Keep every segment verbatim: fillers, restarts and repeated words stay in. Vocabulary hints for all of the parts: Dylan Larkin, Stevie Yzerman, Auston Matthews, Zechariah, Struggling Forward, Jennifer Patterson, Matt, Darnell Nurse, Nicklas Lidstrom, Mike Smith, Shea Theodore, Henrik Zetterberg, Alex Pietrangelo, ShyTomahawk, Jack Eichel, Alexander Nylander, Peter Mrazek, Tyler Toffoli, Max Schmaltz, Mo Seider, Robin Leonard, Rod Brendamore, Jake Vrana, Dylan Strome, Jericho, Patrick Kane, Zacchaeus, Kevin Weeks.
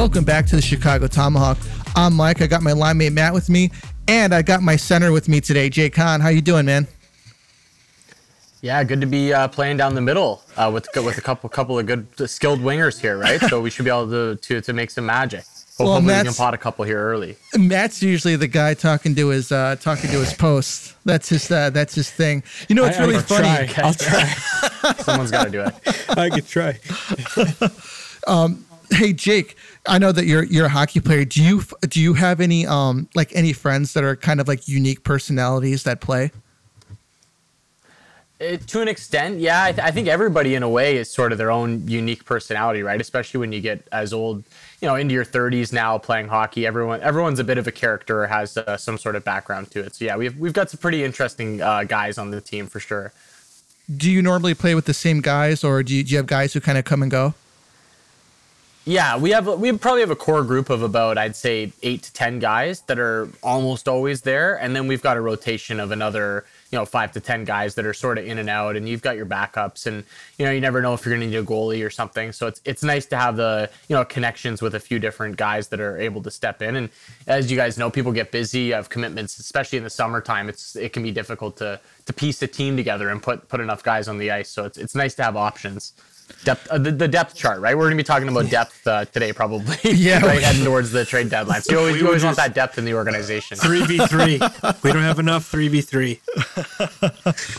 Welcome back to the Chicago Tomahawk. I'm Mike. I got my line mate Matt with me, and I got my center with me today, Jake Hahn. How you doing, man? Yeah, good to be uh, playing down the middle uh, with with a couple couple of good skilled wingers here, right? So we should be able to to, to make some magic. Hopefully well, we can pot a couple here early. Matt's usually the guy talking to his uh, talking to his post. That's his uh, that's his thing. You know, it's I, really I'll funny. Try. I'll try. Someone's got to do it. I could try. um, hey Jake, I know that you're you're a hockey player. Do you do you have any um like any friends that are kind of like unique personalities that play? It, to an extent, yeah. I, th- I think everybody in a way is sort of their own unique personality, right? Especially when you get as old, you know, into your thirties now playing hockey. Everyone, everyone's a bit of a character or has uh, some sort of background to it. So yeah, we've we've got some pretty interesting uh, guys on the team for sure. Do you normally play with the same guys, or do you, do you have guys who kind of come and go? Yeah, we have we probably have a core group of about, I'd say, eight to ten guys that are almost always there, and then we've got a rotation of another, you know, five to ten guys that are sort of in and out, and you've got your backups, and you know, you never know if you're going to need a goalie or something. So it's it's nice to have the, you know, connections with a few different guys that are able to step in. And as you guys know, people get busy, have commitments, especially in the summertime. It's it can be difficult to to piece a team together and put put enough guys on the ice. So it's it's nice to have options. Depth, uh, the, the depth chart, right? We're going to be talking about depth uh, today, probably. Yeah, right, heading towards the trade deadline. So you always, you always want that depth in the organization. Three v three. We don't have enough three v three.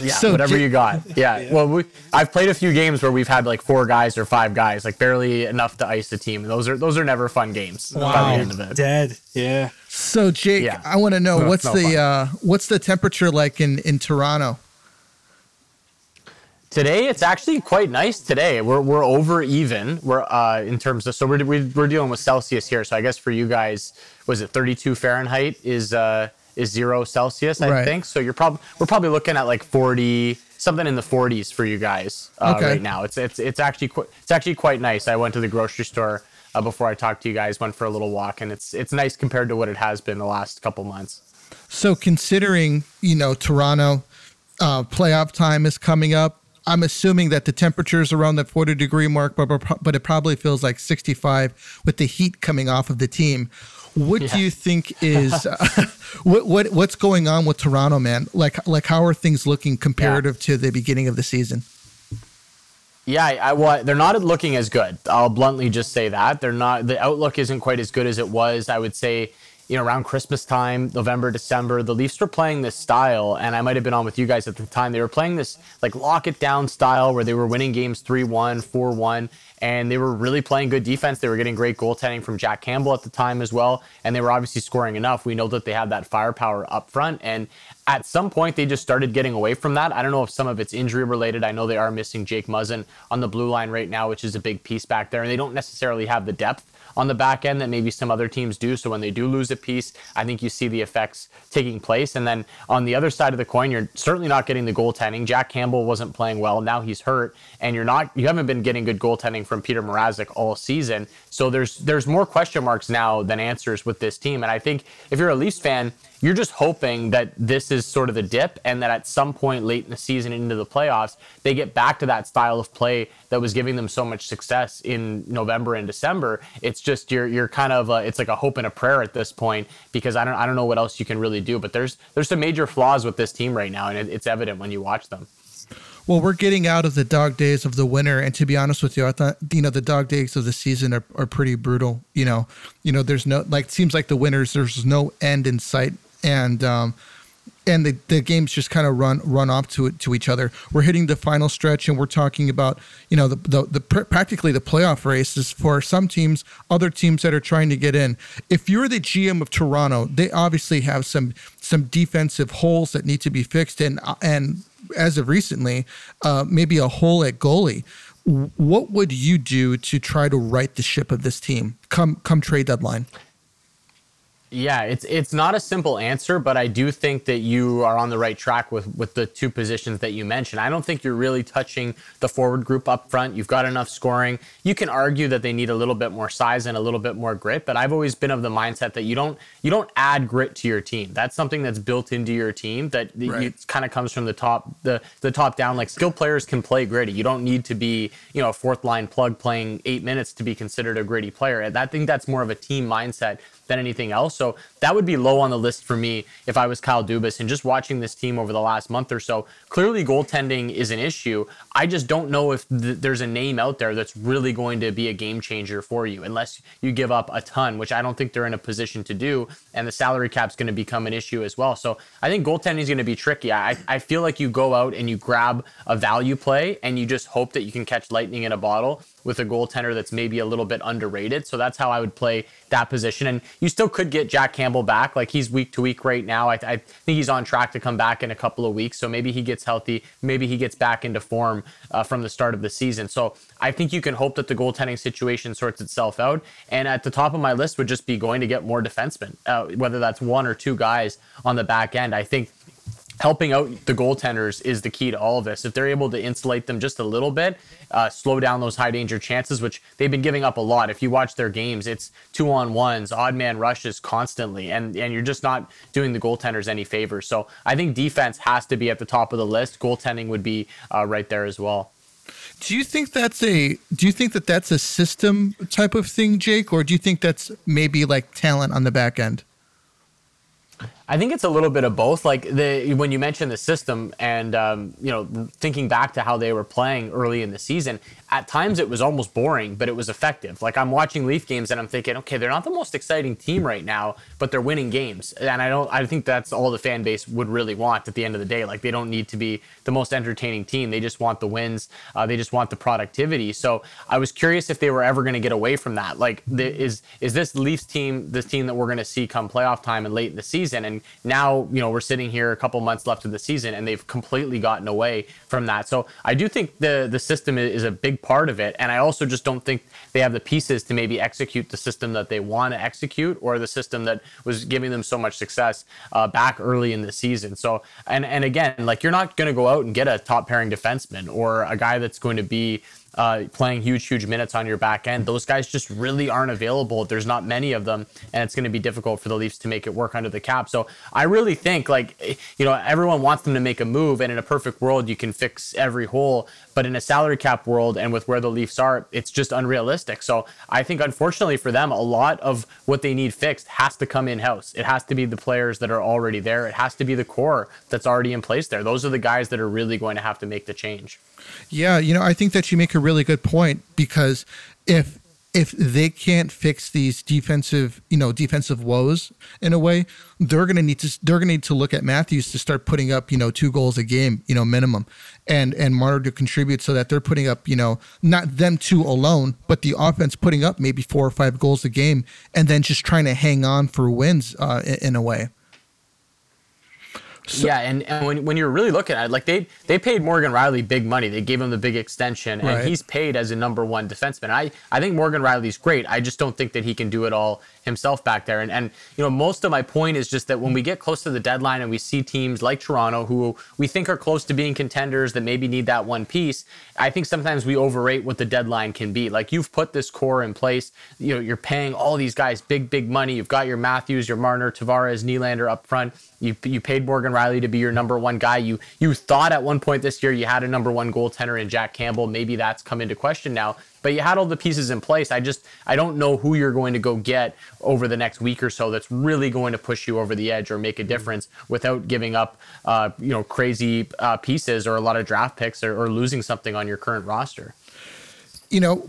Yeah, so whatever j- you got. Yeah. yeah. Well, we, I've played a few games where we've had like four guys or five guys, like barely enough to ice the team. Those are those are never fun games. Wow. Dead. Yeah. So Jake, yeah. I want to know no, what's no the uh, what's the temperature like in, in Toronto? Today it's actually quite nice. Today we're we're over even. We're uh, in terms of so we're we're dealing with Celsius here. So I guess for you guys, was it thirty-two Fahrenheit is uh is zero Celsius? I right. think so. You're probably we're probably looking at like forty something in the forties for you guys uh, okay. right now. It's it's it's actually qu- it's actually quite nice. I went to the grocery store uh, before I talked to you guys. Went for a little walk, and it's it's nice compared to what it has been the last couple months. So considering you know Toronto, uh, playoff time is coming up. I'm assuming that the temperature is around the forty degree mark, but but it probably feels like sixty-five with the heat coming off of the team. What yeah. do you think is uh, what what what's going on with Toronto, man? Like like how are things looking comparative yeah. to the beginning of the season? Yeah, I, well, they're not looking as good. I'll bluntly just say that they're not. The outlook isn't quite as good as it was. I would say. You know, around Christmas time, November, December, the Leafs were playing this style, and I might have been on with you guys at the time. They were playing this like lock it down style where they were winning games three one, four one, and they were really playing good defense. They were getting great goaltending from Jack Campbell at the time as well, and they were obviously scoring enough. We know that they had that firepower up front, and at some point, they just started getting away from that. I don't know if some of it's injury related. I know they are missing Jake Muzzin on the blue line right now, which is a big piece back there, and they don't necessarily have the depth on the back end that maybe some other teams do. So when they do lose a piece, I think you see the effects taking place. And then on the other side of the coin, you're certainly not getting the goaltending. Jack Campbell wasn't playing well. Now he's hurt. And you're not, you haven't been getting good goaltending from Peter Mrazek all season. So there's, there's more question marks now than answers with this team. And I think if you're a Leafs fan, you're just hoping that this is sort of the dip and that at some point late in the season into the playoffs, they get back to that style of play that was giving them so much success in November and December. It's just you're you're kind of a, it's like a hope and a prayer at this point because I don't I don't know what else you can really do. But there's there's some major flaws with this team right now, and it, it's evident when you watch them. Well, we're getting out of the dog days of the winter, and to be honest with you, I thought you know the dog days of the season are, are pretty brutal. You know, you know there's no like it seems like the winters there's no end in sight. And um, and the, the games just kind of run run off to to each other. We're hitting the final stretch, and we're talking about you know the the, the pr- practically the playoff races for some teams, other teams that are trying to get in. If you're the G M of Toronto, they obviously have some some defensive holes that need to be fixed, and and as of recently, uh, maybe a hole at goalie. What would you do to try to right the ship of this team come come trade deadline? Yeah, it's it's not a simple answer, but I do think that you are on the right track with, with the two positions that you mentioned. I don't think you're really touching the forward group up front. You've got enough scoring. You can argue that they need a little bit more size and a little bit more grit, but I've always been of the mindset that you don't you don't add grit to your team. That's something that's built into your team that right. It kind of comes from the top the the top down. Like, skilled players can play gritty. You don't need to be, you know, a fourth line plug playing eight minutes to be considered a gritty player. And I think that's more of a team mindset than anything else. So that would be low on the list for me if I was Kyle Dubas. And just watching this team over the last month or so, clearly goaltending is an issue. I just don't know if th- there's a name out there that's really going to be a game changer for you unless you give up a ton, which I don't think they're in a position to do. And the salary cap's going to become an issue as well. So I think goaltending is going to be tricky. I, I feel like you go out and you grab a value play and you just hope that you can catch lightning in a bottle with a goaltender that's maybe a little bit underrated. So that's how I would play that position. And you still could get Jack Campbell back. Like, he's week to week right now. I, I think he's on track to come back in a couple of weeks. So maybe he gets healthy. Maybe he gets back into form uh, from the start of the season. So I think you can hope that the goaltending situation sorts itself out. And at the top of my list would just be going to get more defensemen, uh, whether that's one or two guys on the back end. I think helping out the goaltenders is the key to all of this. If they're able to insulate them just a little bit, uh, slow down those high danger chances, which they've been giving up a lot. If you watch their games, it's two on ones, odd man rushes constantly, and, and you're just not doing the goaltenders any favor. So I think defense has to be at the top of the list. Goaltending would be uh, right there as well. Do you think that's a do you think that that's a system type of thing, Jake, or do you think that's maybe like talent on the back end? I think it's a little bit of both. Like, the when you mentioned the system and, um, you know, thinking back to how they were playing early in the season, at times it was almost boring, but it was effective. Like, I'm watching Leaf games and I'm thinking, okay, they're not the most exciting team right now, but they're winning games. And I don't, I think that's all the fan base would really want at the end of the day. Like, they don't need to be the most entertaining team. They just want the wins. Uh, they just want the productivity. So I was curious if they were ever going to get away from that. Like, the, is is this Leafs team, this team that we're going to see come playoff time and late in the season? And now, you know, we're sitting here a couple months left of the season and they've completely gotten away from that. So I do think the the system is a big part of it. And I also just don't think they have the pieces to maybe execute the system that they want to execute, or the system that was giving them so much success uh, back early in the season. So, and, and again, like, you're not going to go out and get a top pairing defenseman or a guy that's going to be Uh, playing huge, huge minutes on your back end. Those guys just really aren't available. There's not many of them, and it's going to be difficult for the Leafs to make it work under the cap. So I really think, like, you know, everyone wants them to make a move, and in a perfect world, you can fix every hole. But in a salary cap world and with where the Leafs are, it's just unrealistic. So I think, unfortunately for them, a lot of what they need fixed has to come in-house. It has to be the players that are already there. It has to be the core that's already in place there. Those are the guys that are really going to have to make the change. Yeah, you know, I think that you make a really good point, because if if they can't fix these defensive, you know, defensive woes in a way, they're gonna need to they're gonna need to look at Matthews to start putting up, you know, two goals a game, you know, minimum, and and Marner to contribute so that they're putting up, you know, not them two alone, but the offense putting up maybe four or five goals a game, and then just trying to hang on for wins uh, in, in a way. So, yeah, and, and when when you're really looking at it, like, they they paid Morgan Rielly big money. They gave him the big extension, and right. he's paid as a number one defenseman. I, I think Morgan Rielly's great. I just don't think that he can do it all himself back there. And, and you know, most of my point is just that when we get close to the deadline and we see teams like Toronto, who we think are close to being contenders that maybe need that one piece, I think sometimes we overrate what the deadline can be. Like, you've put this core in place. You know, you're paying all these guys big, big money. You've got your Matthews, your Marner, Tavares, Nylander up front. You you paid Morgan Rielly to be your number one guy. You you thought at one point this year you had a number one goaltender in Jack Campbell. Maybe that's come into question now. But you had all the pieces in place. I just, I don't know who you're going to go get over the next week or so that's really going to push you over the edge or make a difference without giving up, uh, you know, crazy uh, pieces or a lot of draft picks, or, or losing something on your current roster. You know,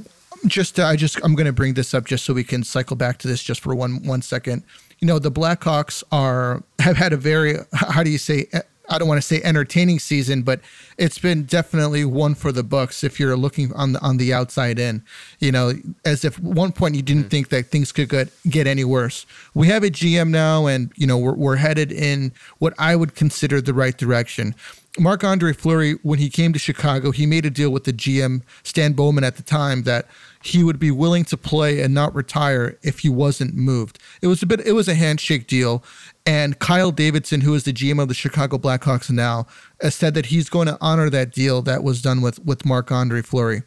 just, uh, I just, I'm going to bring this up just so we can cycle back to this just for one, one second. You know, the Blackhawks are, have had a very, how do you say, I don't want to say entertaining season, but it's been definitely one for the books if you're looking on the, on the outside in. You know, as if at one point you didn't think that things could get, get any worse. We have a G M now, and, you know, we're, we're headed in what I would consider the right direction. Marc-Andre Fleury, when he came to Chicago, he made a deal with the G M, Stan Bowman at the time, that he would be willing to play and not retire if he wasn't moved. It was a bit, it was a handshake deal. And Kyle Davidson, who is the G M of the Chicago Blackhawks now, has said that he's going to honor that deal that was done with, with Marc-Andre Fleury.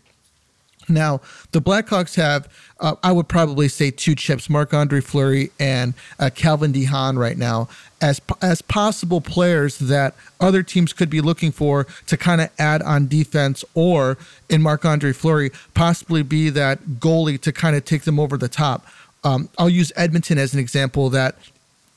Now, the Blackhawks have, uh, I would probably say, two chips, Marc-Andre Fleury and uh, Calvin DeHaan right now, as as possible players that other teams could be looking for to kind of add on defense, or, in Marc-Andre Fleury, possibly be that goalie to kind of take them over the top. Um, I'll use Edmonton as an example that,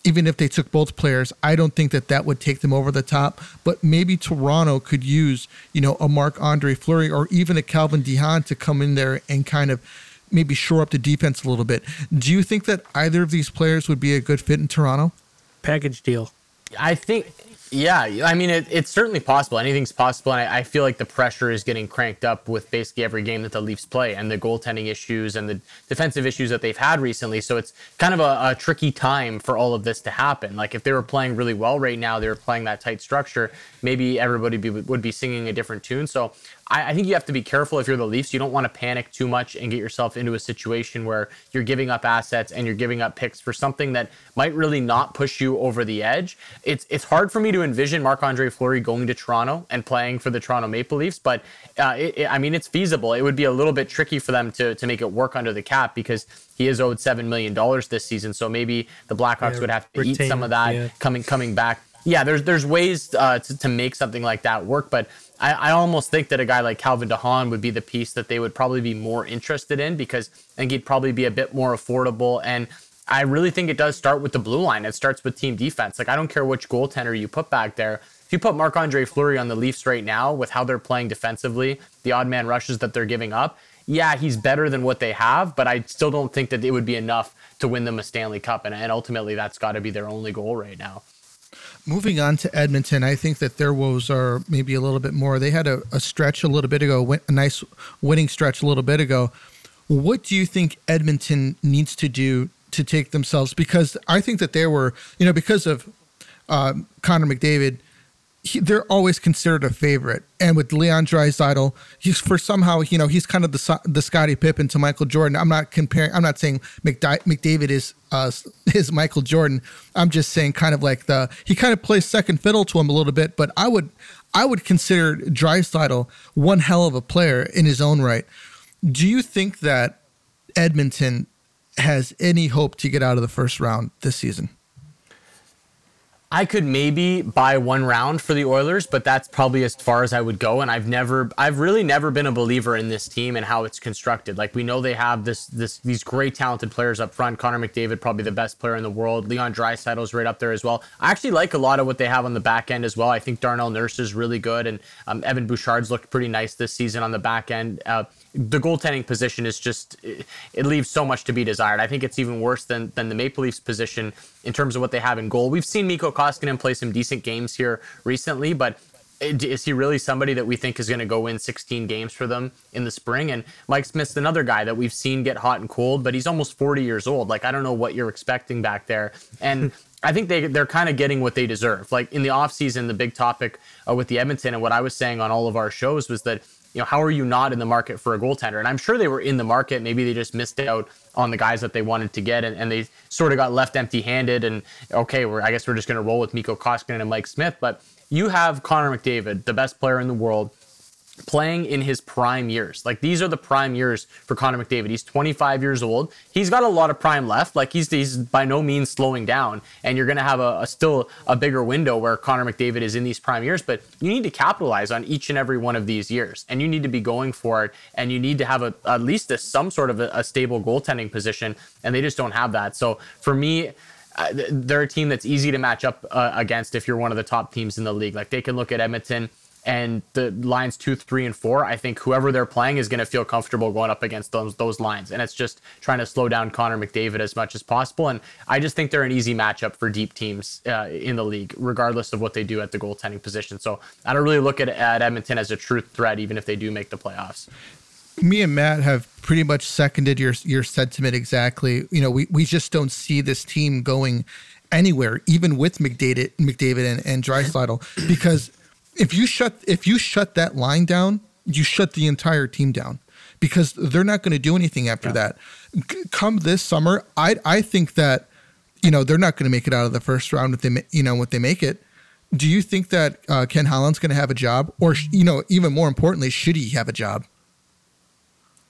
even if they took both players, I don't think that that would take them over the top. But maybe Toronto could use, you know, a Marc-Andre Fleury or even a Calvin DeHaan to come in there and kind of maybe shore up the defense a little bit. Do you think that either of these players would be a good fit in Toronto? Package deal. I think, yeah. I mean, it, it's certainly possible. Anything's possible. And I, I feel like the pressure is getting cranked up with basically every game that the Leafs play and the goaltending issues and the defensive issues that they've had recently. So it's kind of a, a tricky time for all of this to happen. Like, if they were playing really well right now, they were playing that tight structure, maybe everybody be, would be singing a different tune. So I think you have to be careful if you're the Leafs. You don't want to panic too much and get yourself into a situation where you're giving up assets and you're giving up picks for something that might really not push you over the edge. It's it's hard for me to envision Marc-Andre Fleury going to Toronto and playing for the Toronto Maple Leafs, but uh, it, it, I mean, it's feasible. It would be a little bit tricky for them to, to make it work under the cap because he is owed seven million dollars this season, so maybe the Blackhawks yeah, would have to retained, eat some of that yeah. coming coming back. Yeah, there's, there's ways uh, to, to make something like that work, but I, I almost think that a guy like Calvin DeHaan would be the piece that they would probably be more interested in because I think he'd probably be a bit more affordable. And I really think it does start with the blue line. It starts with team defense. Like, I don't care which goaltender you put back there. If you put Marc-Andre Fleury on the Leafs right now with how they're playing defensively, the odd man rushes that they're giving up, yeah, he's better than what they have, but I still don't think that it would be enough to win them a Stanley Cup. And, and ultimately, that's got to be their only goal right now. Moving on to Edmonton, I think that their woes are maybe a little bit more. They had a, a stretch a little bit ago, a nice winning stretch a little bit ago. What do you think Edmonton needs to do to take themselves? Because I think that they were, you know, because of um, Connor McDavid, he, they're always considered a favorite. And with Leon Draisaitl, he's for somehow, you know, he's kind of the the Scottie Pippen to Michael Jordan. I'm not comparing. I'm not saying McDi- McDavid is uh, is Michael Jordan. I'm just saying kind of like the he kind of plays second fiddle to him a little bit. But I would I would consider Draisaitl one hell of a player in his own right. Do you think that Edmonton has any hope to get out of the first round this season? I could maybe buy one round for the Oilers, but that's probably as far as I would go. And I've never, I've really never been a believer in this team and how it's constructed. Like, we know they have this, this, these great talented players up front. Connor McDavid, probably the best player in the world. Leon Draisaitl's right up there as well. I actually like a lot of what they have on the back end as well. I think Darnell Nurse is really good, and um, Evan Bouchard's looked pretty nice this season on the back end. Uh, The goaltending position is just, it, it leaves so much to be desired. I think it's even worse than than the Maple Leafs position in terms of what they have in goal. We've seen Mikko Koskinen play some decent games here recently, but is he really somebody that we think is going to go win sixteen games for them in the spring? And Mike Smith's another guy that we've seen get hot and cold, but he's almost forty years old. Like, I don't know what you're expecting back there. And I think they, they're kind of getting what they deserve. Like, in the offseason, the big topic uh, with the Edmonton and what I was saying on all of our shows was that, you know, how are you not in the market for a goaltender? And I'm sure they were in the market. Maybe they just missed out on the guys that they wanted to get, and, and they sort of got left empty-handed. And, okay, we're, I guess we're just going to roll with Mikko Koskinen and Mike Smith. But you have Connor McDavid, the best player in the world, playing in his prime years. Like, these are the prime years for Connor McDavid. He's twenty-five years old. He's got a lot of prime left. Like, he's, he's by no means slowing down, and you're going to have a, a still a bigger window where Connor McDavid is in these prime years, but you need to capitalize on each and every one of these years, and you need to be going for it, and you need to have a, at least a, some sort of a, a stable goaltending position, and they just don't have that. So for me, they're a team that's easy to match up uh, against if you're one of the top teams in the league. Like, they can look at Edmonton and the lines two, three, and four. I think whoever they're playing is going to feel comfortable going up against those those lines. And it's just trying to slow down Connor McDavid as much as possible. And I just think they're an easy matchup for deep teams uh, in the league, regardless of what they do at the goaltending position. So I don't really look at, at Edmonton as a true threat, even if they do make the playoffs. Me and Matt have pretty much seconded your your sentiment exactly. You know, we, we just don't see this team going anywhere, even with McDavid, McDavid and, and Draisaitl, because if you shut if you shut that line down, you shut the entire team down, because they're not going to do anything after yeah. that. C- come this summer, I I think that, you know, they're not going to make it out of the first round if they, you know, if they make it. Do you think that uh, Ken Holland's going to have a job, or, you know, even more importantly, should he have a job?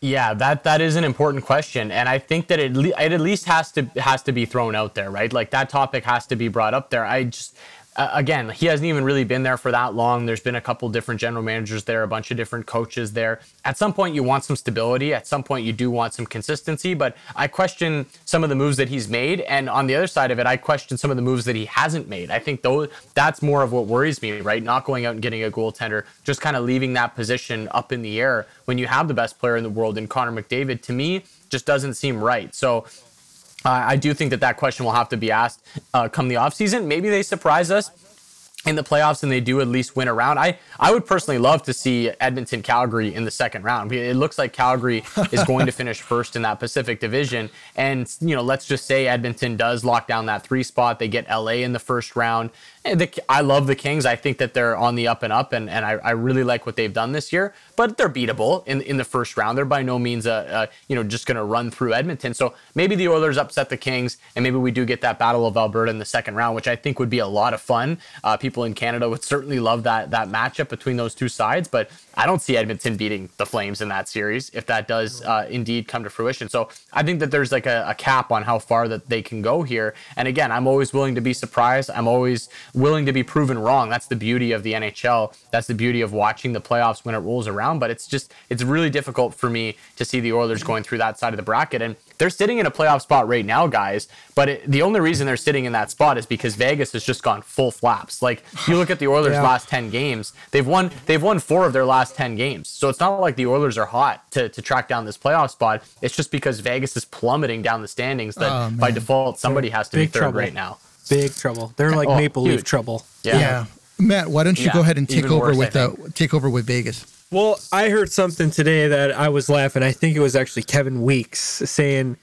Yeah, that that is an important question, and I think that it le- it at least has to has to be thrown out there, right? Like, that topic has to be brought up there. I just. Uh, again, he hasn't even really been there for that long. There's been a couple different general managers there, a bunch of different coaches there. At some point, you want some stability. At some point, you do want some consistency. But I question some of the moves that he's made. And on the other side of it, I question some of the moves that he hasn't made. I think those, that's more of what worries me, right? Not going out and getting a goaltender, just kind of leaving that position up in the air when you have the best player in the world in Connor McDavid, to me, just doesn't seem right. So Uh, I do think that that question will have to be asked uh, come the offseason. Maybe they surprise us in the playoffs and they do at least win a round. I, I would personally love to see Edmonton-Calgary in the second round. It looks like Calgary is going to finish first in that Pacific Division. And, you know, let's just say Edmonton does lock down that three spot. They get L A in the first round. And the, I love the Kings. I think that they're on the up and up, and, and I, I really like what they've done this year. But they're beatable in, in the first round. They're by no means, a, a, you know, just going to run through Edmonton. So maybe the Oilers upset the Kings, and maybe we do get that Battle of Alberta in the second round, which I think would be a lot of fun. Uh, people People in Canada would certainly love that that matchup between those two sides, but I don't see Edmonton beating the Flames in that series if that does uh, indeed come to fruition. So I think that there's like a, a cap on how far that they can go here. And again, I'm always willing to be surprised. I'm always willing to be proven wrong. That's the beauty of the N H L. That's the beauty of watching the playoffs when it rolls around. But it's just, it's really difficult for me to see the Oilers going through that side of the bracket. And they're sitting in a playoff spot right now, guys. But it, the only reason they're sitting in that spot is because Vegas has just gone full flaps. Like, you look at the Oilers' yeah. last ten games, they've won they've won four of their last ten games. So it's not like the Oilers are hot to, to track down this playoff spot. It's just because Vegas is plummeting down the standings that oh, by default, somebody they're has to be third trouble. right now. Big trouble. They're like oh, Maple Leaf trouble. Yeah. yeah. Matt, why don't you yeah. go ahead and take Even over worse, with uh, take over with Vegas? Well, I heard something today that I was laughing. I think it was actually Kevin Weeks saying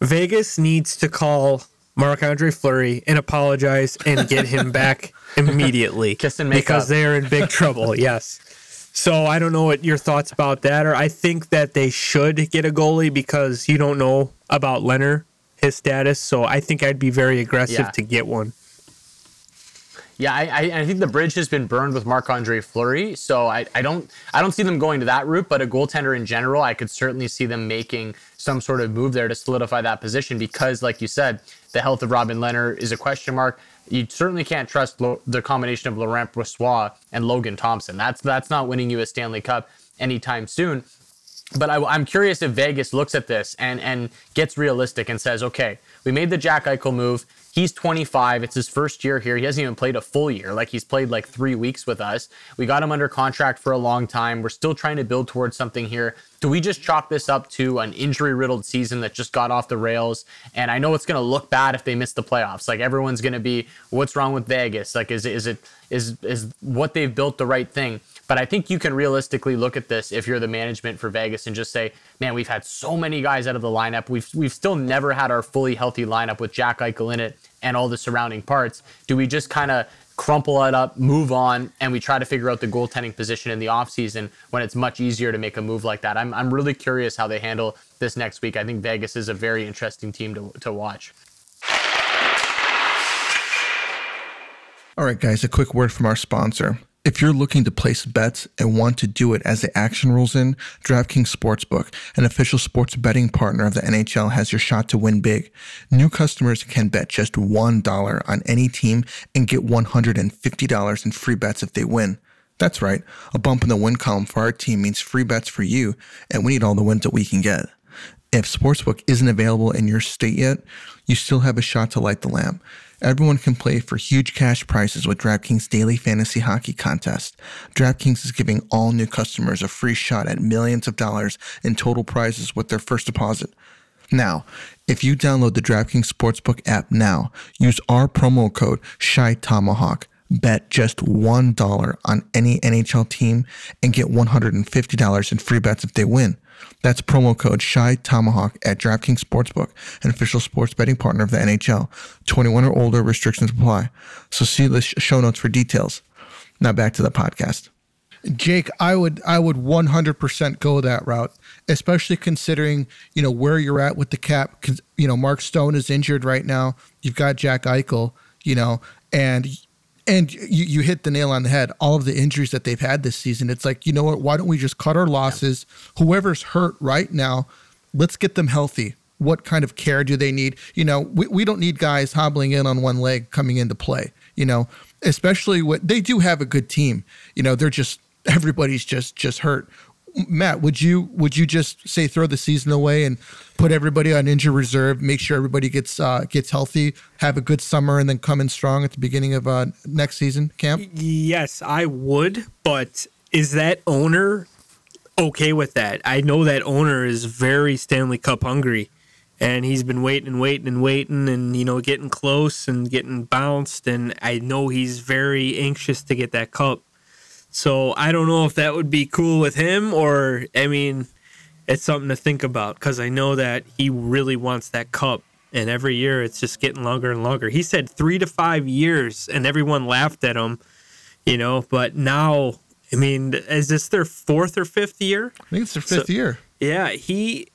Vegas needs to call Marc-Andre Fleury and apologize and get him back immediately. Kiss and make because up. They're in big trouble. Yes. So I don't know what your thoughts about that are. I think that they should get a goalie because you don't know about Leonard, his status. So I think I'd be very aggressive yeah. to get one. Yeah, I, I think the bridge has been burned with Marc-Andre Fleury, so I, I don't I don't see them going to that route, but a goaltender in general, I could certainly see them making some sort of move there to solidify that position because, like you said, the health of Robin Leonard is a question mark. You certainly can't trust Lo- the combination of Laurent Brossoit and Logan Thompson. That's, that's not winning you a Stanley Cup anytime soon. But I, I'm curious if Vegas looks at this and, and gets realistic and says, okay, we made the Jack Eichel move. He's twenty-five. It's his first year here. He hasn't even played a full year. Like, he's played like three weeks with us. We got him under contract for a long time. We're still trying to build towards something here. Do we just chalk this up to an injury-riddled season that just got off the rails? And I know it's going to look bad if they miss the playoffs. Like, everyone's going to be, what's wrong with Vegas? Like, is is it is is what they've built the right thing? But I think you can realistically look at this if you're the management for Vegas and just say, man, we've had so many guys out of the lineup. We've we've still never had our fully healthy lineup with Jack Eichel in it and all the surrounding parts. Do we just kind of crumple it up, move on, and we try to figure out the goaltending position in the offseason when it's much easier to make a move like that? I'm I'm really curious how they handle this next week. I think Vegas is a very interesting team to to watch. All right, guys, a quick word from our sponsor. If you're looking to place bets and want to do it as the action rolls in, DraftKings Sportsbook, an official sports betting partner of the N H L, has your shot to win big. New customers can bet just one dollar on any team and get one hundred fifty dollars in free bets if they win. That's right, a bump in the win column for our team means free bets for you, and we need all the wins that we can get. If Sportsbook isn't available in your state yet, you still have a shot to light the lamp. Everyone can play for huge cash prizes with DraftKings Daily Fantasy Hockey Contest. DraftKings is giving all new customers a free shot at millions of dollars in total prizes with their first deposit. Now, if you download the DraftKings Sportsbook app now, use our promo code ShyTomahawk. Bet just one dollar on any N H L team and get one hundred fifty dollars in free bets if they win. That's promo code ShyTomahawk at DraftKings Sportsbook, an official sports betting partner of the N H L. twenty-one or older, restrictions apply. So see the show notes for details. Now back to the podcast. Jake, I would I would one hundred percent go that route, especially considering, you know, where you're at with the cap. You know, Mark Stone is injured right now. You've got Jack Eichel, you know, and and you, you hit the nail on the head. All of the injuries that they've had this season, it's like, you know what, why don't we just cut our losses? Whoever's hurt right now, let's get them healthy. What kind of care do they need? You know, we, we don't need guys hobbling in on one leg coming into play, you know, especially what they do have a good team. You know, they're just, everybody's just just hurt. Matt, would you would you just say throw the season away and put everybody on injured reserve, make sure everybody gets uh, gets healthy, have a good summer, and then come in strong at the beginning of uh, next season camp? Yes, I would, but is that owner okay with that? I know that owner is very Stanley Cup hungry, and he's been waiting and waiting and waiting and, you know, getting close and getting bounced, and I know he's very anxious to get that cup. So I don't know if that would be cool with him, or, I mean, it's something to think about, because I know that he really wants that cup, and every year it's just getting longer and longer. He said three to five years, and everyone laughed at him, you know, but now, I mean, is this their fourth or fifth year? I think it's their fifth so, year. Yeah, he,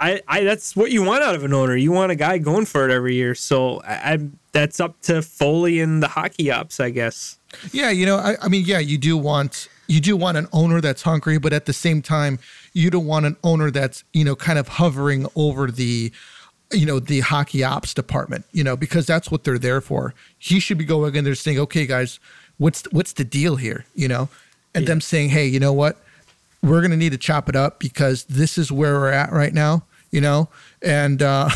I, I, that's what you want out of an owner. You want a guy going for it every year, so I, I that's up to Foley and the hockey ops, I guess. Yeah, you know, I, I mean, yeah, you do want you do want an owner that's hungry, but at the same time, you don't want an owner that's, you know, kind of hovering over the, you know, the hockey ops department, you know, because that's what they're there for. He should be going in there saying, okay, guys, what's what's the deal here, you know, and yeah. them saying, hey, you know what, we're going to need to chop it up because this is where we're at right now. You know, and uh,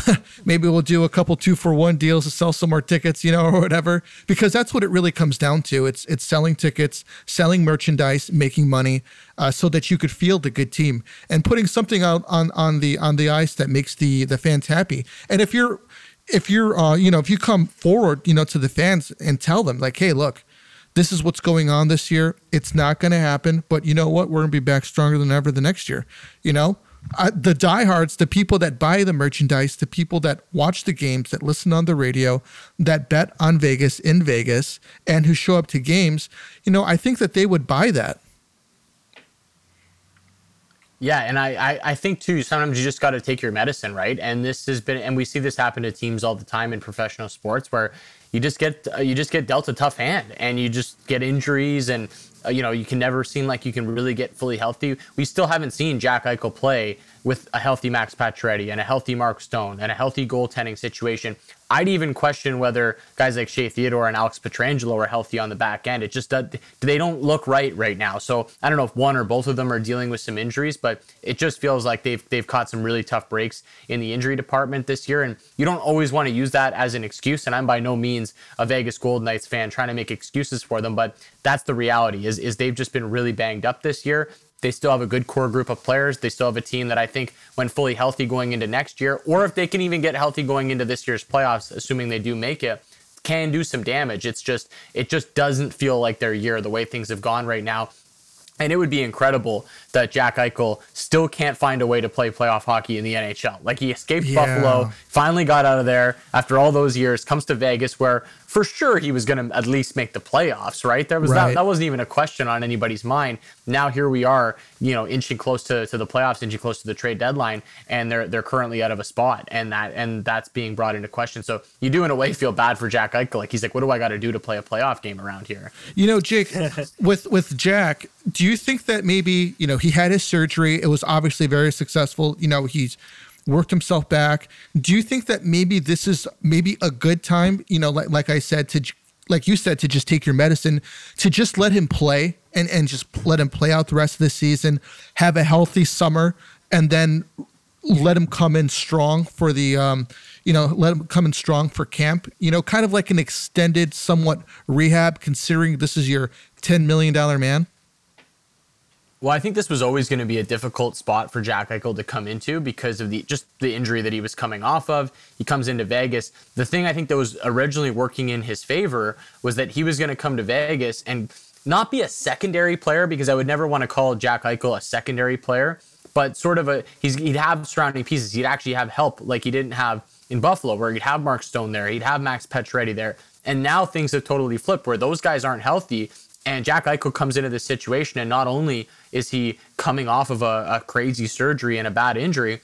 maybe we'll do a couple two for one deals to sell some more tickets, you know, or whatever, because that's what it really comes down to. It's it's selling tickets, selling merchandise, making money, uh, so that you could field a good team and putting something out on on the on the ice that makes the the fans happy. And if you're if you're uh, you know, if you come forward, you know, to the fans and tell them like, hey, look, this is what's going on this year. It's not going to happen, but you know what? We're going to be back stronger than ever the next year, you know. Uh, the diehards, the people that buy the merchandise, the people that watch the games, that listen on the radio, that bet on Vegas in Vegas, and who show up to games, you know, I think that they would buy that. Yeah, and I, I, I think, too, sometimes you just got to take your medicine, right? And this has been, and we see this happen to teams all the time in professional sports where you just get, uh, you just get dealt a tough hand and you just get injuries and, Uh, you know, you can never seem like you can really get fully healthy. We still haven't seen Jack Eichel play with a healthy Max Pacioretty and a healthy Mark Stone and a healthy goaltending situation. I'd even question whether guys like Shea Theodore and Alex Pietrangelo are healthy on the back end. It just, uh, they don't look right right now. So I don't know if one or both of them are dealing with some injuries, but it just feels like they've they've caught some really tough breaks in the injury department this year. And you don't always want to use that as an excuse. And I'm by no means a Vegas Golden Knights fan trying to make excuses for them, but that's the reality is, is they've just been really banged up this year. They still have a good core group of players. They still have a team that I think when fully healthy going into next year, or if they can even get healthy going into this year's playoffs, assuming they do make it, can do some damage. It's just, it just doesn't feel like their year, the way things have gone right now. And it would be incredible that Jack Eichel still can't find a way to play playoff hockey in the N H L. Like he escaped yeah. Buffalo, finally got out of there after all those years, comes to Vegas where for sure he was going to at least make the playoffs, right? There was right. That, that wasn't even a question on anybody's mind. Now here we are, you know, inching close to, to the playoffs, inching close to the trade deadline, and they're they're currently out of a spot, and that and that's being brought into question. So you do in a way feel bad for Jack Eichel. Like he's like, what do I got to do to play a playoff game around here? You know, Jake, with with Jack, do you think that maybe, you know, he had his surgery? It was obviously very successful. You know, he's worked himself back. Do you think that maybe this is maybe a good time, you know, like, like I said, to, like you said, to just take your medicine, to just let him play and, and just let him play out the rest of the season, have a healthy summer, and then let him come in strong for the, um, you know, let him come in strong for camp, you know, kind of like an extended somewhat rehab considering this is your ten million dollars man? Well, I think this was always going to be a difficult spot for Jack Eichel to come into because of the just the injury that he was coming off of. He comes into Vegas. The thing I think that was originally working in his favor was that he was going to come to Vegas and not be a secondary player, because I would never want to call Jack Eichel a secondary player, but sort of a he's, he'd have surrounding pieces. He'd actually have help like he didn't have in Buffalo, where he'd have Mark Stone there. He'd have Max Pacioretty there. And now things have totally flipped where those guys aren't healthy. And Jack Eichel comes into this situation, and not only is he coming off of a, a crazy surgery and a bad injury,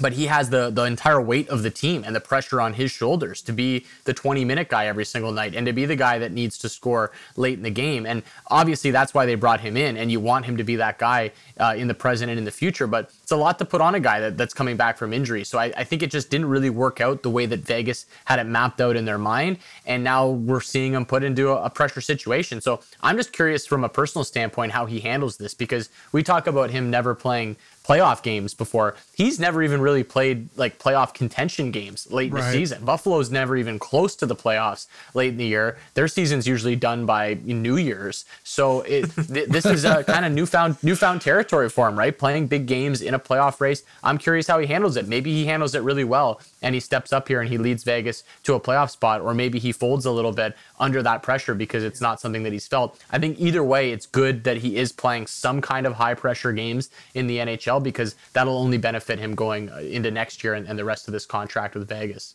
but he has the the entire weight of the team and the pressure on his shoulders to be the twenty-minute guy every single night and to be the guy that needs to score late in the game. And obviously, that's why they brought him in, and you want him to be that guy uh, in the present and in the future. But it's a lot to put on a guy that, that's coming back from injury. So I, I think it just didn't really work out the way that Vegas had it mapped out in their mind. And now we're seeing him put into a, a pressure situation. So I'm just curious from a personal standpoint how he handles this, because we talk about him never playing playoff games before. He's never even really played like playoff contention games late right. in the season. Buffalo's never even close to the playoffs late in the year. Their season's usually done by New Year's. So it, th- this is a kind of newfound newfound territory for him, right? Playing big games in a playoff race. I'm curious how he handles it. Maybe he handles it really well and he steps up here and he leads Vegas to a playoff spot, or maybe he folds a little bit under that pressure because it's not something that he's felt. I think either way, it's good that he is playing some kind of high pressure games in the N H L, because that'll only benefit him going into next year and, and the rest of this contract with Vegas.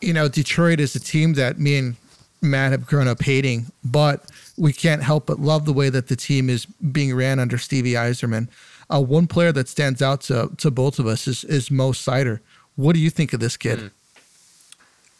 You know, Detroit is a team that me and Matt have grown up hating, but we can't help but love the way that the team is being ran under Stevie Yzerman. Uh, one player that stands out to, to both of us is, is Mo Seider. What do you think of this kid? Mm.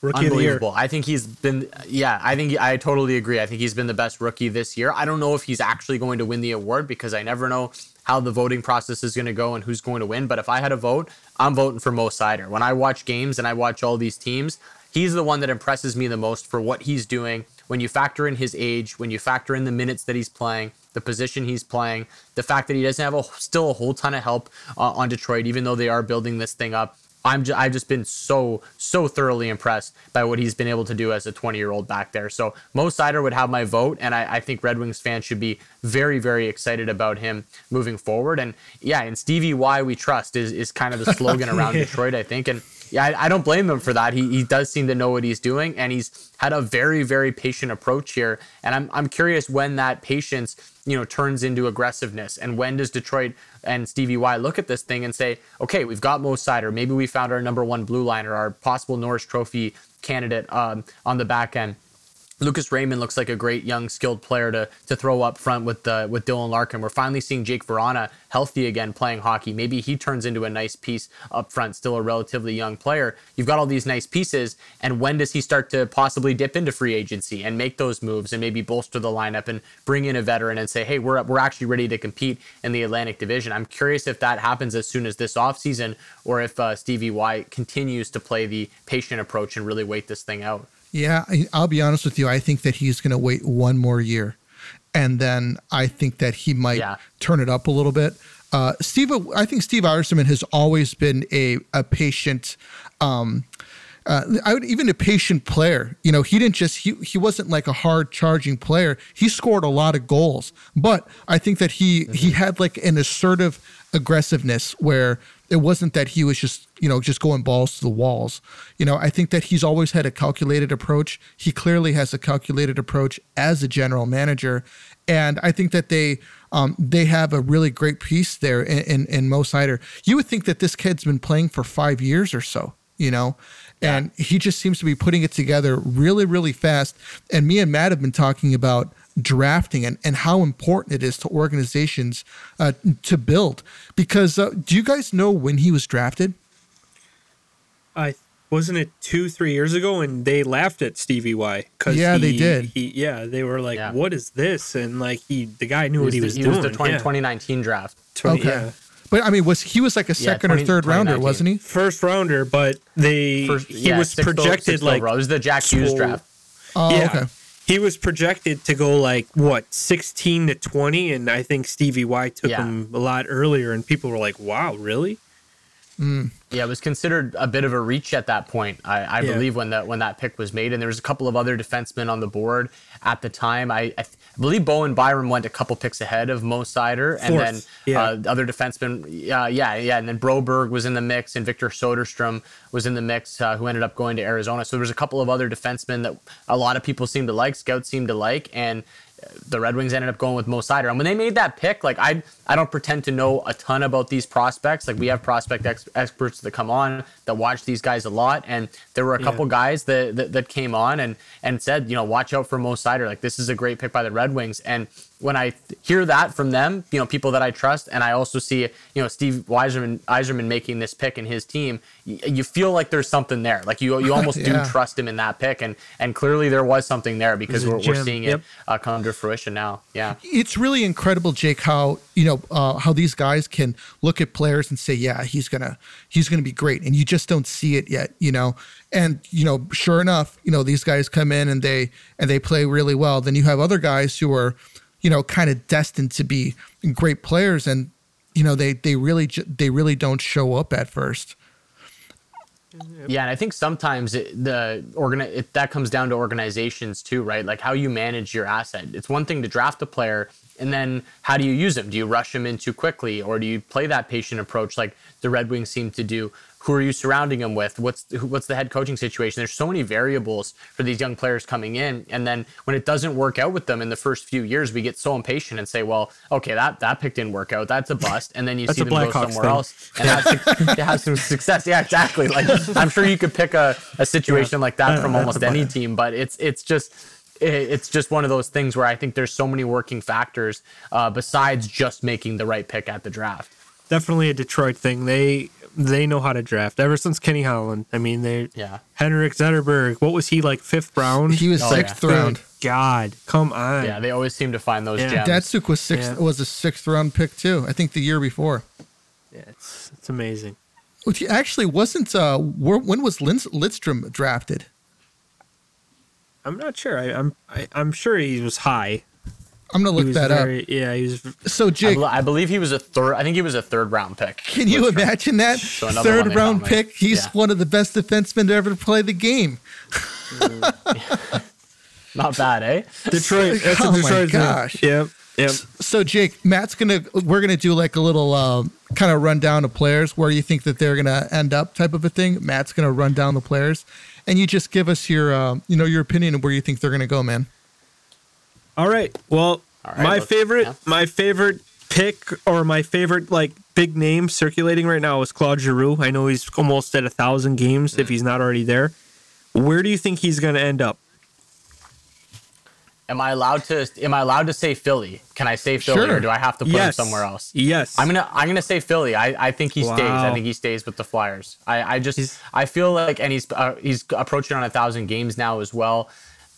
Rookie Unbelievable. I think he's been, yeah, I think I totally agree. I think he's been the best rookie this year. I don't know if he's actually going to win the award, because I never know how the voting process is going to go and who's going to win. But if I had a vote, I'm voting for Mo Seider. When I watch games and I watch all these teams, he's the one that impresses me the most for what he's doing. When you factor in his age, when you factor in the minutes that he's playing, the position he's playing, the fact that he doesn't have a, still a whole ton of help uh, on Detroit, even though they are building this thing up. I'm just, I've just been so, so thoroughly impressed by what he's been able to do as a twenty-year-old back there. So Mo Seider would have my vote, and I, I think Red Wings fans should be very, very excited about him moving forward. And yeah, and Stevie Y we trust is, is kind of the slogan around Detroit, I think. And yeah, I, I don't blame him for that. He he does seem to know what he's doing, and he's had a very, very patient approach here. And I'm I'm curious when that patience, you know, turns into aggressiveness. And when does Detroit and Stevie Y look at this thing and say, okay, we've got Mo Seider. Maybe we found our number one blue liner, our possible Norris Trophy candidate um, on the back end. Lucas Raymond looks like a great young skilled player to to throw up front with the with Dylan Larkin. We're finally seeing Jake Verana healthy again playing hockey. Maybe he turns into a nice piece up front, still a relatively young player. You've got all these nice pieces, and when does he start to possibly dip into free agency and make those moves and maybe bolster the lineup and bring in a veteran and say, hey, we're we're actually ready to compete in the Atlantic Division? I'm curious if that happens as soon as this offseason, or if uh, Stevie Y continues to play the patient approach and really wait this thing out. Yeah, I'll be honest with you. I think that he's going to wait one more year, and then I think that he might yeah. turn it up a little bit. Uh, Steve, I think Steve Yzerman has always been a a patient, um, uh, I would even a patient player. You know, he didn't just he he wasn't like a hard charging player. He scored a lot of goals, but I think that he mm-hmm. he had like an assertive aggressiveness where it wasn't that he was just, you know, just going balls to the walls. You know, I think that he's always had a calculated approach. He clearly has a calculated approach as a general manager. And I think that they um, they have a really great piece there in, in, in Mo Seider. You would think that this kid's been playing for five years or so, you know, and yeah. he just seems to be putting it together really, really fast. And me and Matt have been talking about drafting and, and how important it is to organizations uh, to build. Because uh, do you guys know when he was drafted? I wasn't it two, three years ago, and they laughed at Stevie Y. Cause yeah, he, they did. He, yeah, they were like, yeah. "What is this?" And like he, the guy knew he what he was the, doing. It was the twenty, yeah. twenty nineteen draft. twenty, okay, yeah. But I mean, was he was like a second yeah, twenty, or third rounder, wasn't he? First rounder, but they First, he yeah, was six projected like it was the Jack Hughes draft. Oh, yeah. okay. He was projected to go like, what, sixteen to twenty, and I think Stevie Y took yeah. him a lot earlier, and people were like, wow, really? Mm. Yeah, it was considered a bit of a reach at that point, I, I yeah. believe, when that when that pick was made. And there was a couple of other defensemen on the board at the time. I, I, th- I believe Bowen Byram went a couple picks ahead of Mo Seider, and then yeah. uh, other defensemen. Uh, yeah, yeah, and then Broberg was in the mix, and Victor Soderstrom was in the mix, uh, who ended up going to Arizona. So there was a couple of other defensemen that a lot of people seemed to like, scouts seemed to like, and the Red Wings ended up going with Mo Seider. And when they made that pick, like I I don't pretend to know a ton about these prospects. Like, we have prospect ex- experts that come on that watch these guys a lot. And there were a couple yeah. guys that, that that came on and and said, you know, watch out for Mo Seider. Like, this is a great pick by the Red Wings. And when I hear that from them, you know, people that I trust, and I also see, you know, Steve Yzerman, Yzerman making this pick in his team, y- you feel like there's something there. Like, you you almost yeah. do trust him in that pick. And and clearly there was something there, because we're, we're seeing it yep. uh, come to fruition now. Yeah. It's really incredible, Jake, how, you know, uh, how these guys can look at players and say, yeah, he's going to, he's going to be great. And you just don't see it yet, you know? And, you know, sure enough, you know, these guys come in and they, and they play really well. Then you have other guys who are, you know, kind of destined to be great players, and you know they they really they really don't show up at first. Yeah, and I think sometimes it, the organi- it, that comes down to organizations too, right? Like, how you manage your asset. It's one thing to draft a player, and then how do you use him? Do you rush him in too quickly, or do you play that patient approach like the Red Wings seem to do? Who are you surrounding him with? What's what's the head coaching situation? There's so many variables for these young players coming in. And then when it doesn't work out with them in the first few years, we get so impatient and say, well, okay, that, that pick didn't work out. That's a bust. And then you see them go somewhere else and have, su- have some success. Yeah, exactly. Like, I'm sure you could pick a, a situation yeah. like that from almost any team, but it's it's just... It's just one of those things where I think there's so many working factors uh, besides just making the right pick at the draft. Definitely a Detroit thing. They they know how to draft ever since Kenny Holland. I mean, they yeah. Henrik Zetterberg. What was he, like, fifth round? He was oh, sixth yeah. round. God, come on. Yeah, they always seem to find those yeah. gems. Datsuk was sixth yeah. was a sixth round pick too. I think the year before. Yeah, it's it's amazing. Which actually wasn't. Uh, when was Lidstrom drafted? I'm not sure. I, I'm I, I'm sure he was high. I'm gonna look that very, up. Yeah, he was. So Jake, I, I believe he was a third. I think he was a third round pick. Can you Lidstrom. imagine that? So third round pick. He's yeah. one of the best defensemen to ever play the game. Mm. Not bad, eh? Detroit. That's oh a Detroit my gosh. Name. Yep. Yep. So Jake, Matt's gonna. We're gonna do like a little um, kind of rundown of players where you think that they're gonna end up, type of a thing. Matt's gonna run down the players. And you just give us your, uh, you know, your opinion of where you think they're going to go, man. All right. Well, All right, my favorite, yeah. my favorite pick or my favorite like big name circulating right now is Claude Giroux. I know he's almost at a thousand games mm. if he's not already there. Where do you think he's going to end up? Am I allowed to? Am I allowed to say Philly? Can I say Philly, sure. or do I have to put yes. him somewhere else? Yes. I'm gonna. I'm gonna say Philly. I, I think he wow. stays. I think he stays with the Flyers. I, I just. He's, I feel like, and he's uh, he's approaching on a thousand games now as well.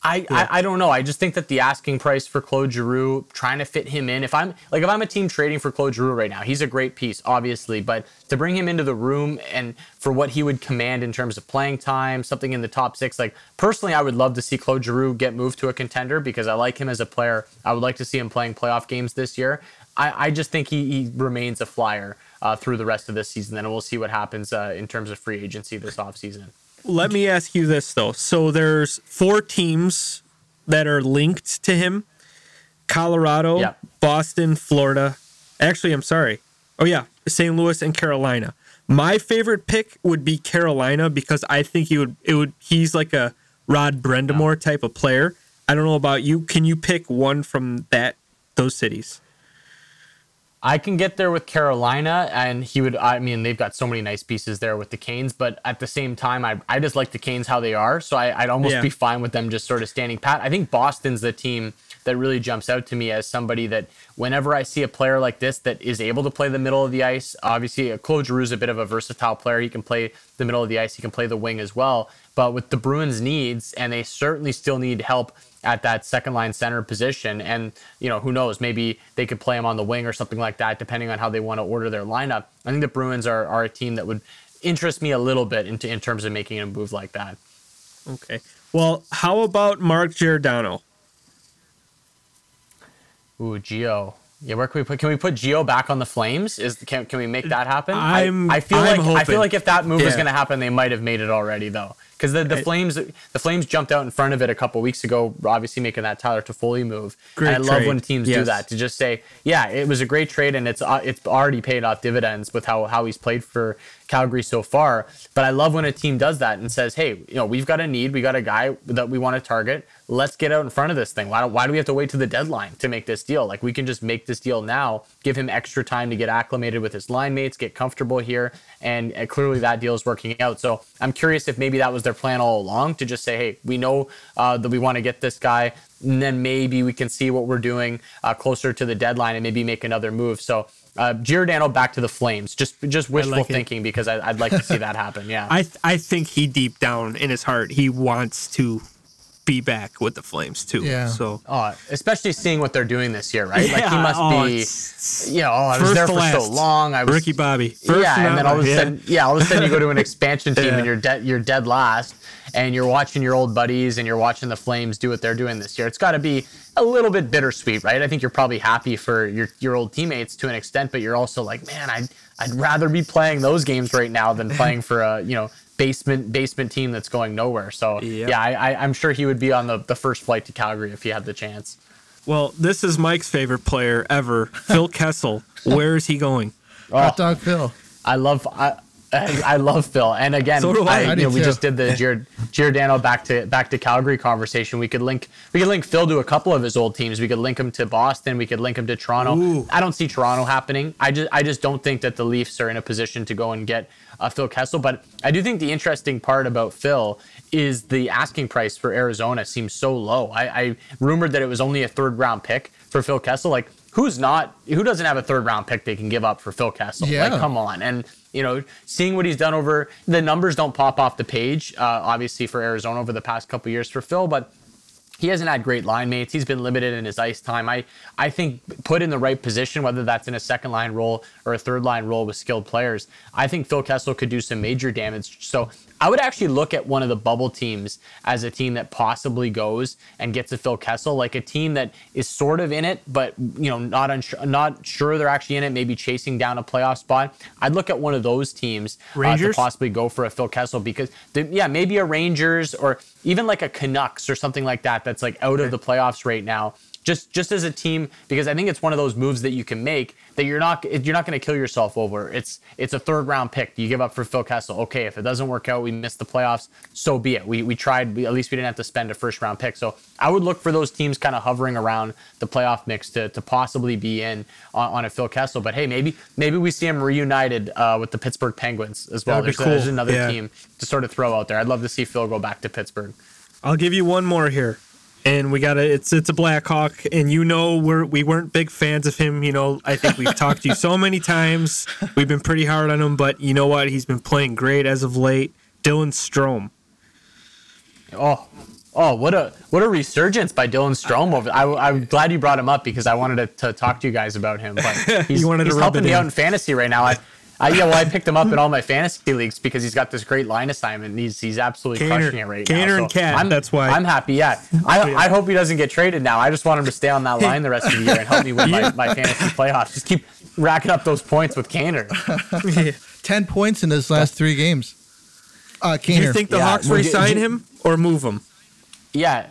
I, yeah. I I don't know. I just think that the asking price for Claude Giroux, trying to fit him in. If I'm like, if I'm a team trading for Claude Giroux right now, he's a great piece, obviously, but to bring him into the room and for what he would command in terms of playing time, something in the top six. Like, personally, I would love to see Claude Giroux get moved to a contender because I like him as a player. I would like to see him playing playoff games this year. I, I just think he, he remains a Flyer uh, through the rest of this season, and we'll see what happens uh, in terms of free agency this offseason. Let me ask you this, though. So there's four teams that are linked to him. Colorado, yeah. Boston, Florida. Actually, I'm sorry. Oh, yeah, Saint Louis and Carolina. My favorite pick would be Carolina because I think he would. It would. He's like a Rod Brendamore yeah. type of player. I don't know about you. Can you pick one from that those cities? I can get there with Carolina, and he would. I mean, they've got so many nice pieces there with the Canes, but at the same time, I, I just like the Canes how they are, so I, I'd almost yeah. be fine with them just sort of standing pat. I think Boston's the team that really jumps out to me as somebody that whenever I see a player like this that is able to play the middle of the ice, obviously Claude Giroux is a bit of a versatile player. He can play the middle of the ice. He can play the wing as well. But with the Bruins' needs, and they certainly still need help at that second line center position. And, you know, who knows, maybe they could play him on the wing or something like that, depending on how they want to order their lineup. I think the Bruins are, are a team that would interest me a little bit in, in terms of making a move like that. Okay. Well, how about Mark Giordano? Ooh, Gio. Yeah, where can we put? Can we put Gio back on the Flames? Is can can we make that happen? I'm, I, I feel I'm like hoping. I feel like if that move yeah. was going to happen, they might have made it already, though. Because the, the right. Flames the Flames jumped out in front of it a couple weeks ago, obviously making that Tyler Toffoli move. Great and I trade. love when teams yes. do that, to just say, yeah, it was a great trade and it's uh, it's already paid off dividends with how, how he's played for Calgary so far. But I love when a team does that and says, hey, you know, we've got a need. We got a guy that we want to target. Let's get out in front of this thing. Why, why do we have to wait to the deadline to make this deal? Like, we can just make this deal now, give him extra time to get acclimated with his line mates, get comfortable here. And uh, clearly that deal is working out. So I'm curious if maybe that was their plan all along, to just say, hey, we know uh, that we want to get this guy, and then maybe we can see what we're doing uh, closer to the deadline and maybe make another move. So uh, Giordano back to the Flames. Just just wishful like thinking, because I, I'd like to see that happen. Yeah, I th- I think he deep down in his heart, he wants to be back with the Flames too. Yeah. So oh, especially seeing what they're doing this year, right? Yeah, like he must oh, be it's, you know, oh, I was there for last. so long. I was Ricky Bobby. First yeah, and then all of a sudden yeah, all of a sudden you go to an expansion team yeah. and you're dead you're dead last, and you're watching your old buddies and you're watching the Flames do what they're doing this year. It's got to be a little bit bittersweet, right? I think you're probably happy for your your old teammates to an extent, but you're also like, man, I'd I'd rather be playing those games right now than playing for a, you know, basement basement team that's going nowhere. So yep. yeah, I, I, I'm sure he would be on the, the first flight to Calgary if he had the chance. Well, this is Mike's favorite player ever, Phil Kessel. Where is he going? Oh, hot dog Phil. I love I, I, I love Phil. And again, so do I. I, you I do know, we just did the Giord, Giordano back to back to Calgary conversation. We could link we could link Phil to a couple of his old teams. We could link him to Boston. We could link him to Toronto. Ooh. I don't see Toronto happening. I just I just don't think that the Leafs are in a position to go and get Uh, Phil Kessel. But I do think the interesting part about Phil is the asking price for Arizona seems so low. I, I rumored that it was only a third round pick for Phil Kessel. Like, who's not, who doesn't have a third round pick they can give up for Phil Kessel? Yeah. Like, come on. And, you know, seeing what he's done over, the numbers don't pop off the page, uh, obviously, for Arizona over the past couple of years for Phil, but he hasn't had great line mates. He's been limited in his ice time. I, I think put in the right position, whether that's in a second line role or a third line role with skilled players, I think Phil Kessel could do some major damage. So I would actually look at one of the bubble teams as a team that possibly goes and gets a Phil Kessel, like a team that is sort of in it, but you know, not unsure, not sure they're actually in it, maybe chasing down a playoff spot. I'd look at one of those teams uh, to possibly go for a Phil Kessel, because, the, yeah, maybe a Rangers or even like a Canucks or something like that that's like out okay. of the playoffs right now. Just just as a team, because I think it's one of those moves that you can make that you're not you're not going to kill yourself over. It's it's a third round pick you give up for Phil Kessel. Okay, if it doesn't work out, we missed the playoffs. So be it. We we tried. We, at least we didn't have to spend a first round pick. So I would look for those teams kind of hovering around the playoff mix to to possibly be in on, on a Phil Kessel. But hey, maybe maybe we see him reunited uh, with the Pittsburgh Penguins as well. There's, cool. there's another yeah. team to sort of throw out there. I'd love to see Phil go back to Pittsburgh. I'll give you one more here. And we got a it's it's a Blackhawk, and you know we're we weren't big fans of him. You know, I think we've talked to you so many times. We've been pretty hard on him, but you know what? He's been playing great as of late. Dylan Strome. Oh, oh, what a what a resurgence by Dylan Strome. Over, I, I'm glad you brought him up because I wanted to, to talk to you guys about him. But he's, you wanted to he's helping me out in fantasy right now. I, I, yeah, well, I picked him up in all my fantasy leagues because he's got this great line assignment. And he's he's absolutely Cater, crushing it right Cater now. So and Cat, I'm, that's why I'm happy. Yeah, I I hope he doesn't get traded now. I just want him to stay on that line the rest of the year and help me win my, my fantasy playoffs. Just keep racking up those points with Cater. Yeah. Ten points in his last three games. Uh, Cater. Do you think the yeah, Hawks re-sign him or move him? Yeah,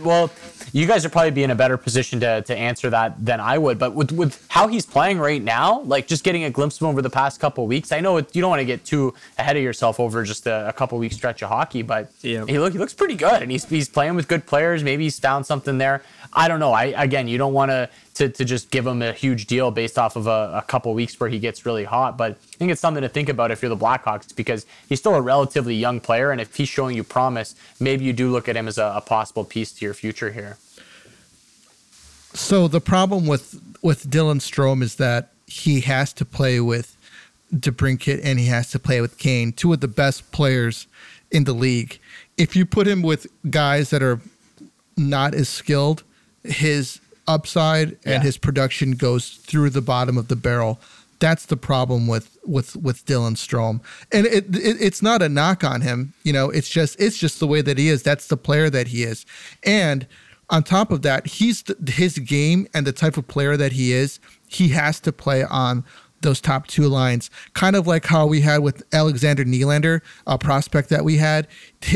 well, you guys would probably be in a better position to, to answer that than I would. But with, with how he's playing right now, like just getting a glimpse of him over the past couple of weeks, I know it, you don't want to get too ahead of yourself over just a, a couple of week stretch of hockey, but yeah. he, look, he looks pretty good, and he's he's playing with good players. Maybe he's found something there. I don't know. I again, you don't want to to to just give him a huge deal based off of a, a couple weeks where he gets really hot. But I think it's something to think about if you're the Blackhawks, because he's still a relatively young player. And if he's showing you promise, maybe you do look at him as a, a possible piece to your future here. So the problem with, with Dylan Strome is that he has to play with DeBrincat and he has to play with Kane, two of the best players in the league. If you put him with guys that are not as skilled, his upside and yeah. his production goes through the bottom of the barrel. That's the problem with with with Dylan Strome, and it, it it's not a knock on him. You know, it's just it's just the way that he is. That's the player that he is, and on top of that, he's th- his game and the type of player that he is. He has to play on those top two lines, kind of like how we had with Alexander Nylander, a prospect that we had.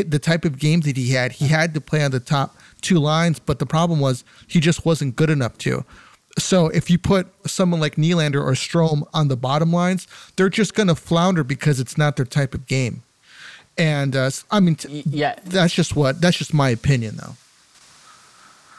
The type of game that he had, he had to play on the top two lines, but the problem was he just wasn't good enough to. So if you put someone like Nylander or Strome on the bottom lines, they're just going to flounder because it's not their type of game. And uh, I mean, t- yeah, that's just what that's just my opinion, though.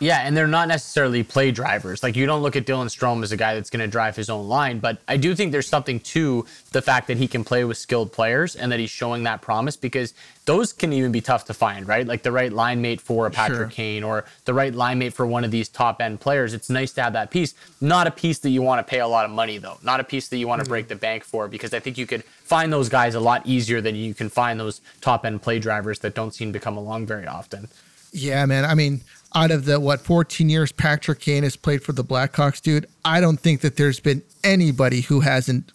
Yeah, and they're not necessarily play drivers. Like, you don't look at Dylan Strome as a guy that's going to drive his own line, but I do think there's something to the fact that he can play with skilled players and that he's showing that promise, because those can even be tough to find, right? Like the right line mate for a Patrick sure. Kane, or the right line mate for one of these top-end players. It's nice to have that piece. Not a piece that you want to pay a lot of money, though. Not a piece that you want to mm-hmm. break the bank for, because I think you could find those guys a lot easier than you can find those top-end play drivers that don't seem to come along very often. Yeah, man. I mean, out of the, what, fourteen years Patrick Kane has played for the Blackhawks, dude, I don't think that there's been anybody who hasn't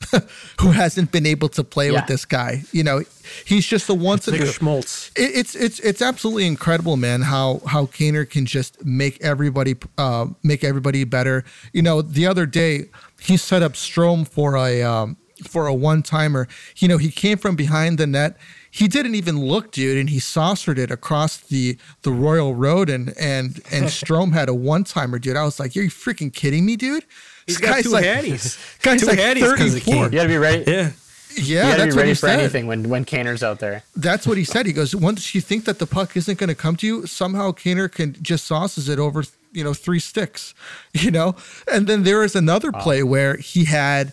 who hasn't been able to play yeah. with this guy. You know, he's just a once in a Schmaltz. It, it's it's it's absolutely incredible, man, how how Kaner can just make everybody uh, make everybody better. You know, the other day he set up Strome for a um, for a one timer. You know, he came from behind the net. He didn't even look, dude, and he saucered it across the the Royal Road, and and and Strome had a one-timer, dude. I was like, are you freaking kidding me, dude? He's got two hatties. Guy's like thirty-four. You gotta be ready. Yeah. Yeah, you gotta be ready for anything when, when Kaner's out there. That's what he said. He goes, once you think that the puck isn't gonna come to you, somehow Kaner can just sauces it over, you know, three sticks. You know? And then there was another play oh. where he had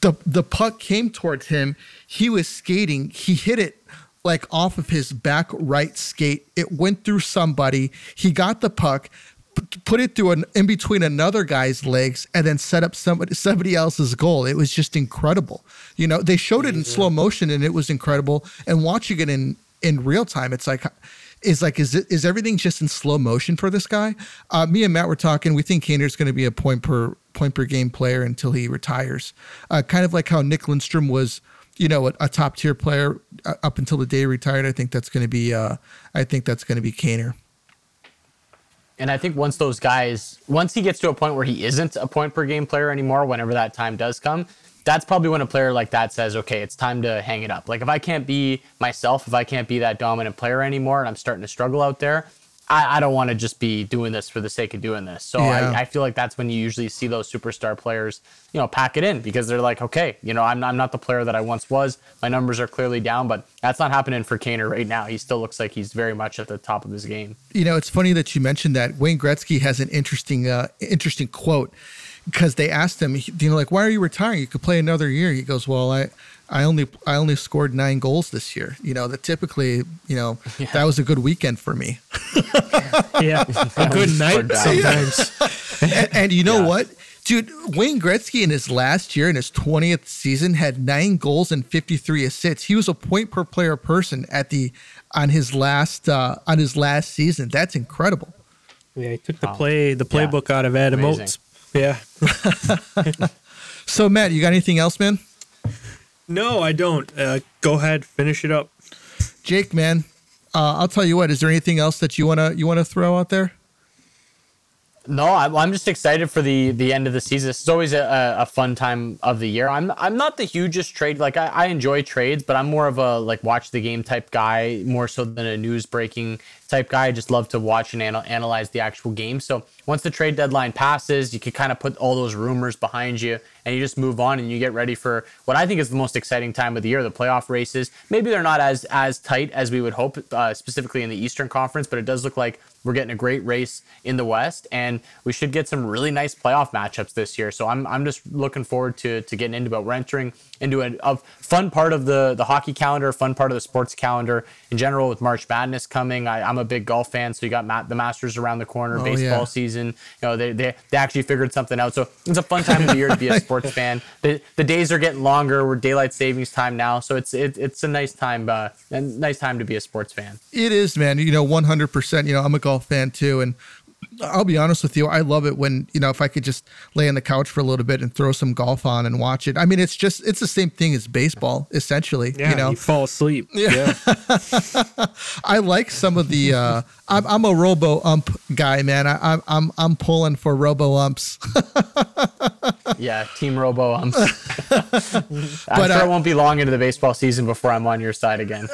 the the puck came towards him. He was skating. He hit it like off of his back right skate. It went through somebody. He got the puck, put it through an in between another guy's legs, and then set up somebody somebody else's goal. It was just incredible. You know, they showed it in mm-hmm. slow motion, and it was incredible. And watching it in in real time, it's like, is like is it, is everything just in slow motion for this guy? Uh, me and Matt were talking. We think Kaner's going to be a point per point per game player until he retires. Uh, kind of like how Nick Lindstrom was, you know, a, a top tier player up until the day he retired. I think that's going to be, uh, I think that's going to be Kaner. And I think once those guys, once he gets to a point where he isn't a point per game player anymore, whenever that time does come, that's probably when a player like that says, okay, it's time to hang it up. Like, if I can't be myself, if I can't be that dominant player anymore, and I'm starting to struggle out there, I, I don't want to just be doing this for the sake of doing this. So yeah. I, I feel like that's when you usually see those superstar players, you know, pack it in, because they're like, okay, you know, I'm not, I'm not the player that I once was. My numbers are clearly down, but that's not happening for Kaner right now. He still looks like he's very much at the top of his game. You know, it's funny that you mentioned that. Wayne Gretzky has an interesting, uh, interesting quote, because they asked him, you know, like, why are you retiring? You could play another year. He goes, well, I... I only I only scored nine goals this year. You know, that typically, you know, yeah. that was a good weekend for me. yeah. A good night sometimes. Yeah. and, and you know yeah. what? Dude, Wayne Gretzky in his last year, in his twentieth season, had nine goals and fifty-three assists. He was a point per player person at the on his last uh, on his last season. That's incredible. Yeah, he took the play the playbook yeah. out of Adam Oates. Yeah. So, Matt, you got anything else, man? No, I don't. Uh, go ahead, finish it up, Jake. Man, uh, I'll tell you what. Is there anything else that you wanna you wanna throw out there? No, I'm, I'm just excited for the the end of the season. It's always a, a fun time of the year. I'm I'm not the hugest trade. Like I, I enjoy trades, but I'm more of a like watch the game type guy, more so than a news breaking type guy. I just love to watch and anal- analyze the actual game. So once the trade deadline passes, you can kind of put all those rumors behind you and you just move on and you get ready for what I think is the most exciting time of the year, the playoff races. Maybe they're not as as tight as we would hope, uh, specifically in the Eastern Conference, but it does look like we're getting a great race in the West, and we should get some really nice playoff matchups this year. So I'm I'm just looking forward to to getting into it. We're entering into a, a fun part of the, the hockey calendar, fun part of the sports calendar in general with March Madness coming. I, I'm a big golf fan, so you got Matt, the Masters around the corner, oh, baseball yeah. season. You know, they, they they actually figured something out. So it's a fun time of the year to be a sports fan. The the days are getting longer. We're daylight savings time now, so it's it, it's a nice time, uh, a nice time to be a sports fan. It is, man. You know, one hundred percent. You know, I'm a golf fan too, and I'll be honest with you. I love it when, you know, if I could just lay on the couch for a little bit and throw some golf on and watch it. I mean, it's just, it's the same thing as baseball, essentially. Yeah, you know, you fall asleep. Yeah. yeah. I like some of the, uh, I'm, I'm a robo ump guy, man. I, I'm, I'm, I'm pulling for robo umps. yeah. Team robo umps. I'm but, sure uh, it won't be long into the baseball season before I'm on your side again.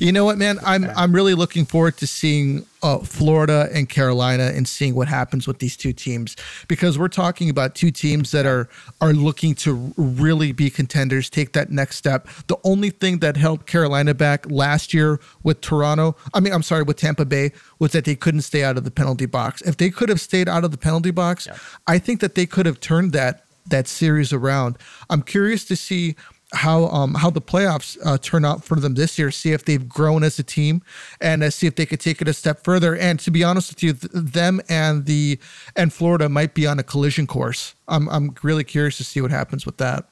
You know what, man, I'm, I'm really looking forward to seeing Uh, Florida and Carolina and seeing what happens with these two teams, because we're talking about two teams that are are looking to really be contenders, take that next step. The only thing that held Carolina back last year with Toronto, I mean, I'm sorry, with Tampa Bay, was that they couldn't stay out of the penalty box. If they could have stayed out of the penalty box, yeah. I think that they could have turned that that series around. I'm curious to see how um how the playoffs uh, turn out for them this year, see if they've grown as a team, and uh, see if they could take it a step further. And to be honest with you, th- them and the and Florida might be on a collision course. I'm I'm really curious to see what happens with that.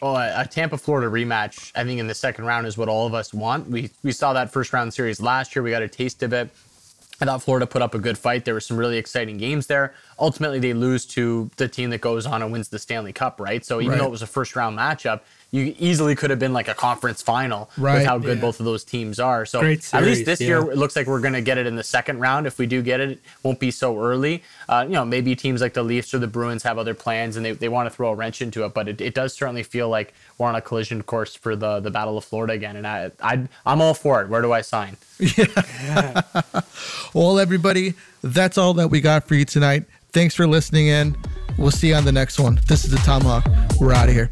Well, a, a Tampa-Florida rematch, I think, in the second round is what all of us want. We we saw that first round series last year. We got a taste of it. I thought Florida put up a good fight. There were some really exciting games there. Ultimately, they lose to the team that goes on and wins the Stanley Cup, right? So even right. though it was a first-round matchup, you easily could have been like a conference final right, with how good yeah. both of those teams are. So series, at least this yeah. year, it looks like we're going to get it in the second round. If we do get it, it won't be so early. Uh, you know, maybe teams like the Leafs or the Bruins have other plans and they, they want to throw a wrench into it. But it, it does certainly feel like we're on a collision course for the the Battle of Florida again. And I, I I'm all for it. Where do I sign? Yeah. yeah. Well, everybody, that's all that we got for you tonight. Thanks for listening in. We'll see you on the next one. This is the Tomahawk. We're out of here.